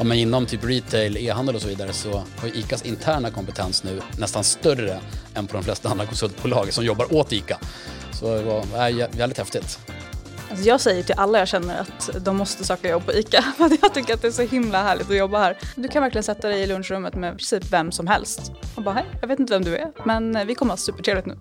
Ja, men inom typ retail, e-handel och så vidare så har ICAs interna kompetens nu nästan större än på de flesta andra konsultbolag som jobbar åt ICA. Så det var väldigt häftigt. Alltså jag säger till alla jag känner att de måste söka jobb på ICA. För att jag tycker att det är så himla härligt att jobba här. Du kan verkligen sätta dig i lunchrummet med precis vem som helst. Och bara, hej, jag vet inte vem du är, men vi kommer ha supertrevligt nu.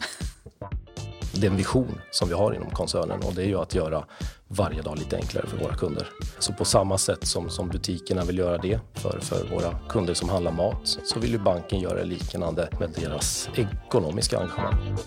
Det är en vision som vi har inom koncernen och det är ju att göra varje dag lite enklare för våra kunder. Så på samma sätt som butikerna vill göra det för våra kunder som handlar mat så vill ju banken göra liknande med deras ekonomiska engagemang.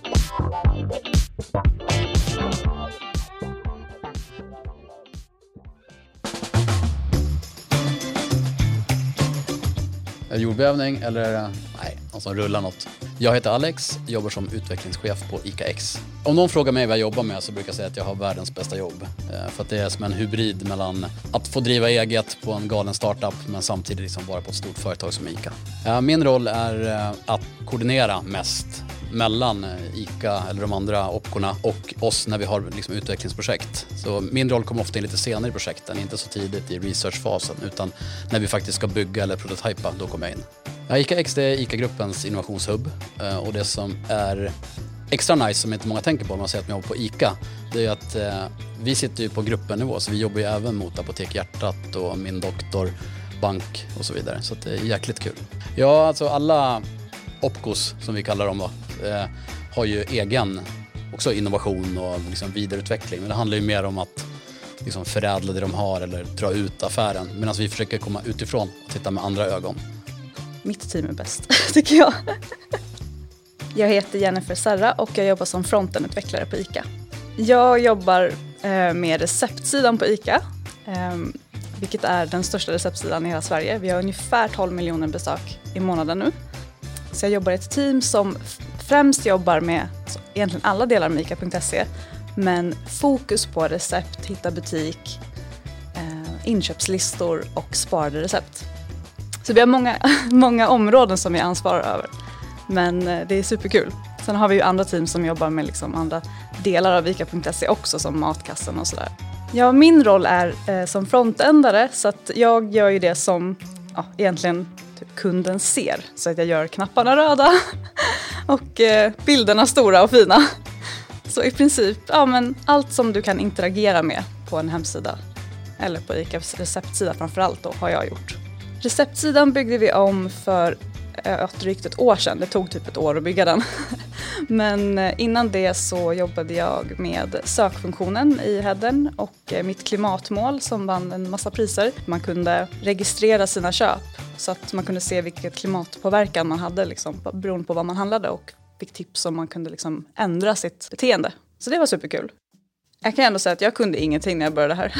Jordbävning eller nej, någon som rullar något. Jag heter Alex, jobbar som utvecklingschef på ICAX. Om någon frågar mig vad jag jobbar med så brukar jag säga att jag har världens bästa jobb. För att det är som en hybrid mellan att få driva eget på en galen startup men samtidigt liksom vara på ett stort företag som ICA. Min roll är att koordinera mest mellan ICA eller de andra opkorna och oss när vi har liksom utvecklingsprojekt. Så min roll kommer ofta in lite senare i projekten, inte så tidigt i researchfasen utan när vi faktiskt ska bygga eller prototypa, då kommer jag in. ICAX är ICA-gruppens innovationshubb och det som är extra nice som inte många tänker på när man säger att man jobbar på ICA, det är att vi sitter ju på gruppennivå så vi jobbar ju även mot Apotek Hjärtat och Min Doktor, bank och så vidare. Så det är jäkligt kul. Ja, alltså alla opkos som vi kallar dem då, har ju egen också innovation och liksom vidareutveckling. Men det handlar ju mer om att liksom förädla det de har eller dra ut affären. Medan vi försöker komma utifrån och titta med andra ögon. Mitt team är bäst, tycker jag. Jag heter Jennifer Serra och jag jobbar som frontenutvecklare på ICA. Jag jobbar med receptsidan på ICA, vilket är den största receptsidan i hela Sverige. Vi har ungefär 12 miljoner besök i månaden nu. Så jag jobbar i ett team som främst jobbar med egentligen alla delar med ICA.se, men fokus på recept, hitta butik, inköpslistor och sparade recept. Så vi har många områden som vi ansvarar över, men det är superkul. Sen har vi ju andra team som jobbar med liksom andra delar av ICA.se också, som matkassen och sådär. Ja, min roll är som frontändare, så att jag gör ju det som egentligen kunden ser, så att jag gör knapparna röda och bilderna stora och fina. Så i princip, men allt som du kan interagera med på en hemsida eller på ICAs receptsida framförallt då, har jag gjort. Receptsidan byggde vi om för drygt ett år sedan. Det tog typ ett år att bygga den. Men innan det så jobbade jag med sökfunktionen i headern och mitt klimatmål som vann en massa priser. Man kunde registrera sina köp så att man kunde se vilket klimatpåverkan man hade liksom, beroende på vad man handlade, och fick tips om man kunde liksom ändra sitt beteende. Så det var superkul. Jag kan ändå säga att jag kunde ingenting när jag började här.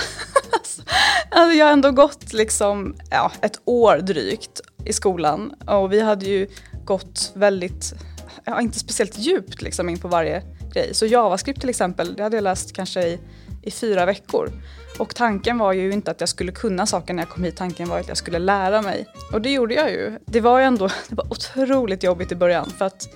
Alltså, jag har ändå gått liksom, ett år drygt i skolan, och vi hade ju gått väldigt, inte speciellt djupt liksom, in på varje grej. Så JavaScript till exempel, det hade jag läst kanske i 4 veckor. Och tanken var ju inte att jag skulle kunna saker när jag kom hit, tanken var att jag skulle lära mig. Och det gjorde jag ju. Det var ju ändå otroligt jobbigt i början, för att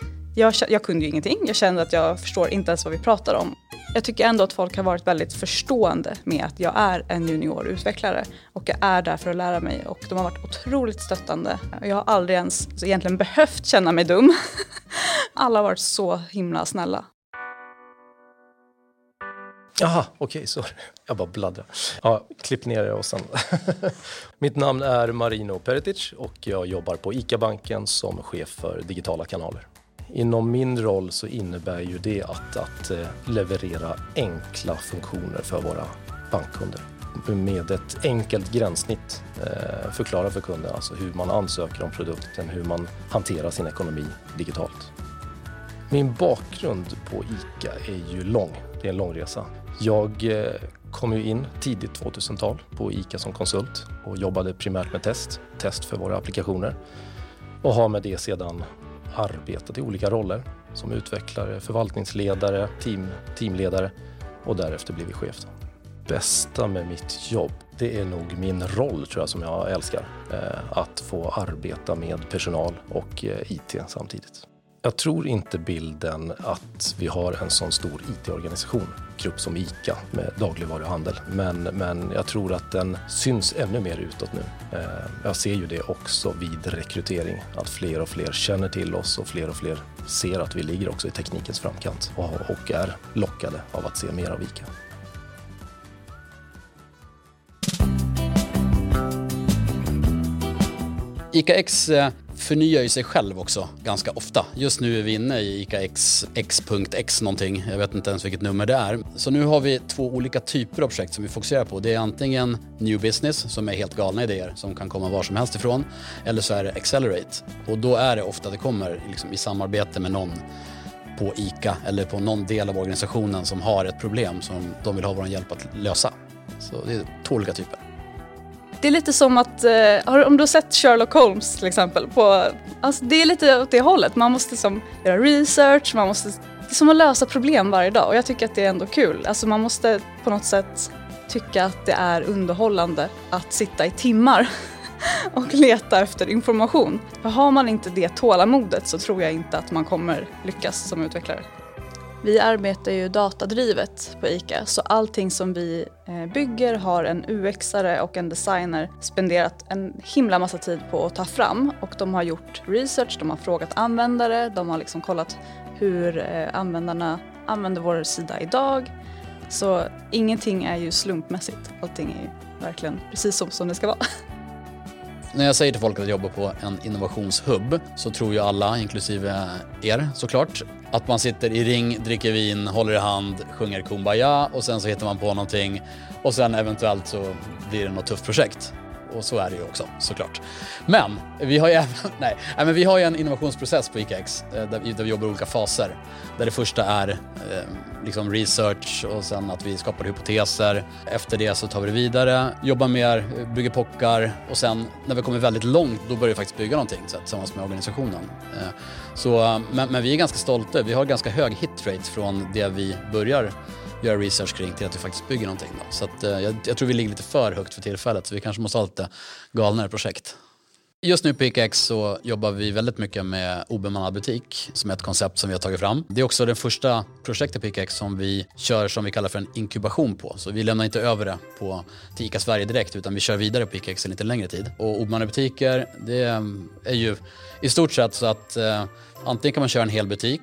jag kunde ju ingenting. Jag kände att jag förstår inte ens vad vi pratar om. Jag tycker ändå att folk har varit väldigt förstående med att jag är en juniorutvecklare och jag är där för att lära mig, och de har varit otroligt stöttande. Jag har aldrig ens egentligen behövt känna mig dum. Alla har varit så himla snälla. Jaha, okej, sorry. Jag bara bladdrar. Ja, klipp ner det och sen. Mitt namn är Marino Peretic och jag jobbar på ICA-banken som chef för digitala kanaler. Inom min roll så innebär ju det att leverera enkla funktioner för våra bankkunder. Med ett enkelt gränssnitt förklara för kunden alltså hur man ansöker om produkten, hur man hanterar sin ekonomi digitalt. Min bakgrund på ICA är ju lång, det är en lång resa. Jag kom ju in tidigt 2000-tal på ICA som konsult och jobbade primärt med test för våra applikationer, och har med det sedan arbetat i olika roller som utvecklare, förvaltningsledare, teamledare och därefter blev vi chef. Bästa med mitt jobb, det är nog min roll tror jag, som jag älskar. Att få arbeta med personal och IT samtidigt. Jag tror inte bilden att vi har en sån stor IT-organisation, grupp som ICA med dagligvaruhandel. Men jag tror att den syns ännu mer utåt nu. Jag ser ju det också vid rekrytering, att fler och fler känner till oss och fler ser att vi ligger också i teknikens framkant och är lockade av att se mer av ICA. ICAX förnyar ju sig själv också ganska ofta. Just nu är vi inne i ICAX X.X någonting. Jag vet inte ens vilket nummer det är. Så nu har vi två olika typer av projekt som vi fokuserar på. Det är antingen New Business som är helt galna idéer som kan komma var som helst ifrån. Eller så är det Accelerate. Och då är det ofta det kommer liksom i samarbete med någon på ICA eller på någon del av organisationen som har ett problem som de vill ha vår hjälp att lösa. Så det är två olika typer. Det är lite som att, om du har sett Sherlock Holmes till exempel, alltså det är lite åt det hållet. Man måste liksom göra research, det är som att lösa problem varje dag och jag tycker att det är ändå kul. Alltså man måste på något sätt tycka att det är underhållande att sitta i timmar och leta efter information. För har man inte det tålamodet så tror jag inte att man kommer lyckas som utvecklare. Vi arbetar ju datadrivet på ICA, så allting som vi bygger har en UX-are och en designer spenderat en himla massa tid på att ta fram. Och de har gjort research, de har frågat användare, de har liksom kollat hur användarna använder vår sida idag. Så ingenting är ju slumpmässigt, allting är ju verkligen precis som det ska vara. När jag säger till folk att jobba på en innovationshubb så tror ju alla, inklusive er såklart, att man sitter i ring, dricker vin, håller i hand, sjunger kumbaya och sen så hittar man på någonting och sen eventuellt så blir det något tufft projekt. Och så är det ju också såklart. Men vi har ju, vi har ju en innovationsprocess på ICAX där vi jobbar i olika faser. Där det första är liksom research och sen att vi skapar hypoteser. Efter det så tar vi det vidare, jobbar mer, bygger pockar och sen när vi kommer väldigt långt då börjar vi faktiskt bygga någonting så, tillsammans med organisationen. Men vi är ganska stolta. Vi har ganska hög hit rate från det vi börjar göra research kring till att vi faktiskt bygger någonting. Då. Så att, jag tror vi ligger lite för högt för tillfället så vi kanske måste ha lite galnare projekt. Just nu på ICAX så jobbar vi väldigt mycket med obemannad butik som är ett koncept som vi har tagit fram. Det är också det första projektet på ICAX som vi kör som vi kallar för en inkubation på. Så vi lämnar inte över det till ICA Sverige direkt utan vi kör vidare på ICAX en lite längre tid. Och obemannade butiker, det är ju i stort sett så att antingen kan man köra en hel butik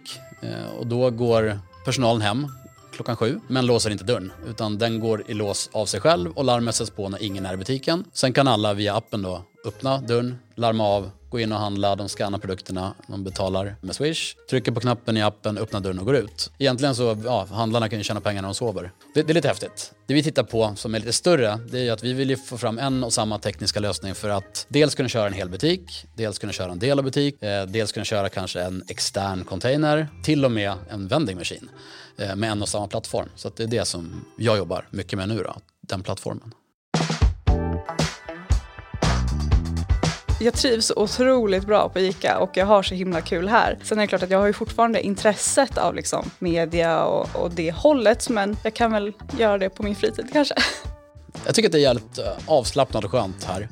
och då går personalen hem klockan 7, men låser inte dörren utan den går i lås av sig själv och larmet sätts på när ingen är i butiken. Sen kan alla via appen då öppna dörren, larma av, gå in och handla, de scannar produkterna, de betalar med Swish, trycker på knappen i appen, öppnar dörren och går ut. Egentligen så, handlarna kan ju tjäna pengar när de sover. Det är lite häftigt. Det vi tittar på som är lite större, det är ju att vi vill ju få fram en och samma tekniska lösning för att dels kunna köra en hel butik, dels kunna köra en del av butik, dels kunna köra kanske en extern container, till och med en vending machine med en och samma plattform. Så att det är det som jag jobbar mycket med nu då, den plattformen. Jag trivs otroligt bra på ICA och jag har så himla kul här. Sen är det klart att jag har ju fortfarande intresset av liksom media och det hållet. Men jag kan väl göra det på min fritid kanske. Jag tycker att det är jävligt avslappnat och skönt här.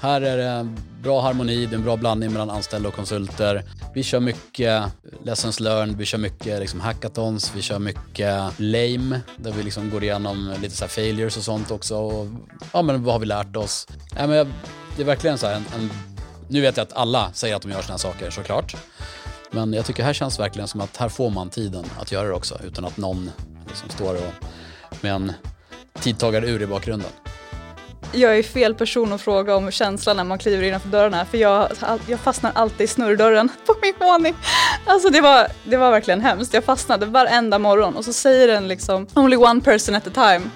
Här är det bra harmoni, det är en bra blandning mellan anställda och konsulter. Vi kör mycket lessons learned, vi kör mycket liksom hackathons, vi kör mycket lame. Där vi liksom går igenom lite så här failures och sånt också. Och, men vad har vi lärt oss? Det är verkligen så här nu vet jag att alla säger att de gör såna här saker såklart. Men jag tycker här känns verkligen som att här får man tiden att göra det också utan att någon liksom står med en tidtagare ur i bakgrunden. Jag är fel person att fråga om känslan när man kliver innanför dörren här. För jag fastnar alltid i snurrdörren på min våning. Alltså det var verkligen hemskt. Jag fastnade varenda morgon. Och så säger den liksom only one person at a time.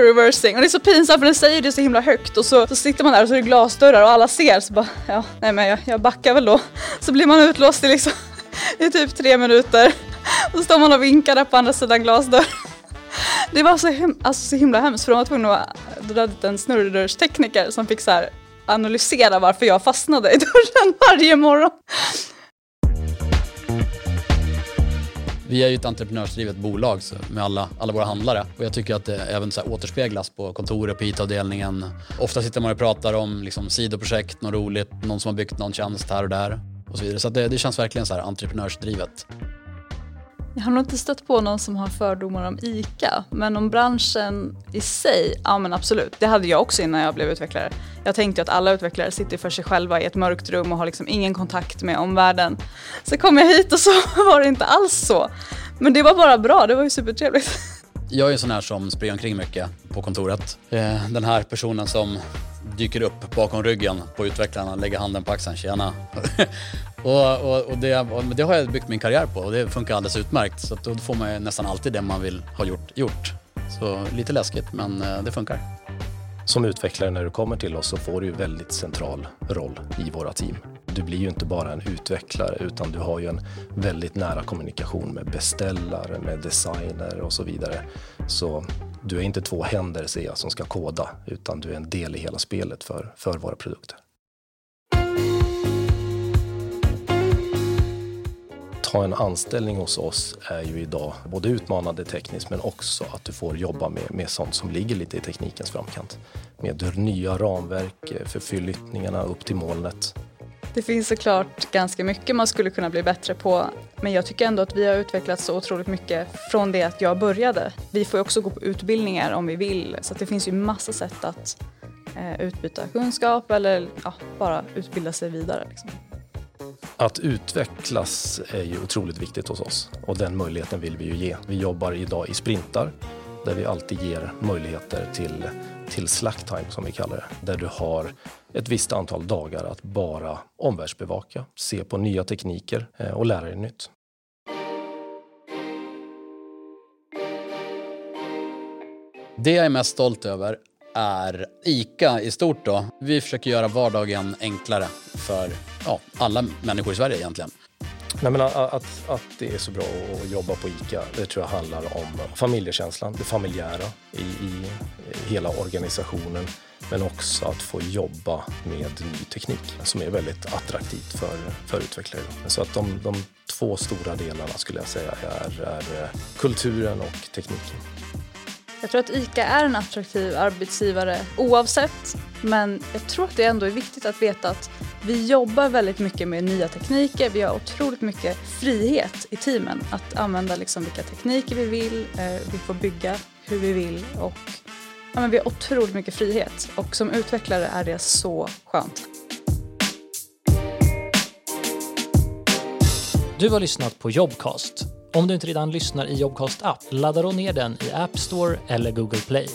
Reversing. Och det är så pinsamt för den säger det så himla högt. Och så sitter man där och så är det glasdörrar och alla ser. Så bara jag backar väl då. Så blir man utlåst i typ 3 minuter. Och så står man och vinkar där på andra sidan glasdörren. Det var så himla hemskt för de var tvungna att då hade en snurrdörrstekniker som fick så här analysera varför jag fastnade i dörren varje morgon. Vi är ju ett entreprenörsdrivet bolag så med alla våra handlare. Och jag tycker att det även så här återspeglas på kontoret, på IT-avdelningen. Ofta sitter man och pratar om liksom sidoprojekt, något roligt, någon som har byggt någon tjänst här och där. och så vidare. Så det känns verkligen så här entreprenörsdrivet. Jag har nog inte stött på någon som har fördomar om ICA, men om branschen i sig, ja men absolut. Det hade jag också innan jag blev utvecklare. Jag tänkte att alla utvecklare sitter för sig själva i ett mörkt rum och har liksom ingen kontakt med omvärlden. Så kom jag hit och så var det inte alls så. Men det var bara bra, det var ju supertrevligt. Jag är en sån här som springer omkring mycket på kontoret. Den här personen som dyker upp bakom ryggen på utvecklarna, lägger handen på axeln, tjena. och det har jag byggt min karriär på och det funkar alldeles utmärkt. Så då får man ju nästan alltid det man vill ha gjort. Så lite läskigt, men det funkar. Som utvecklare när du kommer till oss så får du ju väldigt central roll i våra team. Du blir ju inte bara en utvecklare utan du har ju en väldigt nära kommunikation med beställare, med designer och så vidare. Så du är inte två händer som ska koda utan du är en del i hela spelet för våra produkter. Ha en anställning hos oss är ju idag både utmanande tekniskt men också att du får jobba med sånt som ligger lite i teknikens framkant. Med nya ramverk, förflyttningarna upp till molnet. Det finns såklart ganska mycket man skulle kunna bli bättre på, men jag tycker ändå att vi har utvecklats så otroligt mycket från det att jag började. Vi får ju också gå på utbildningar om vi vill, så att det finns ju massa sätt att utbyta kunskap eller bara utbilda sig vidare liksom. Att utvecklas är ju otroligt viktigt hos oss och den möjligheten vill vi ju ge. Vi jobbar idag i sprintar där vi alltid ger möjligheter till slack time som vi kallar det. Där du har ett visst antal dagar att bara omvärldsbevaka, se på nya tekniker och lära dig nytt. Det jag är mest stolt över är ICA i stort då. Vi försöker göra vardagen enklare för alla människor i Sverige egentligen. Nej, men att det är så bra att jobba på ICA, det tror jag handlar om familjekänslan, det familjära i hela organisationen. Men också att få jobba med ny teknik som är väldigt attraktivt för utvecklare. Så att de två stora delarna skulle jag säga är kulturen och tekniken. Jag tror att ICA är en attraktiv arbetsgivare oavsett, men jag tror att det ändå är viktigt att veta att vi jobbar väldigt mycket med nya tekniker. Vi har otroligt mycket frihet i teamen att använda liksom vilka tekniker vi vill, vi får bygga hur vi vill och men vi har otroligt mycket frihet och som utvecklare är det så skönt. Du har lyssnat på Jobbcast. Om du inte redan lyssnar i Jobbcast-app, ladda då ner den i App Store eller Google Play.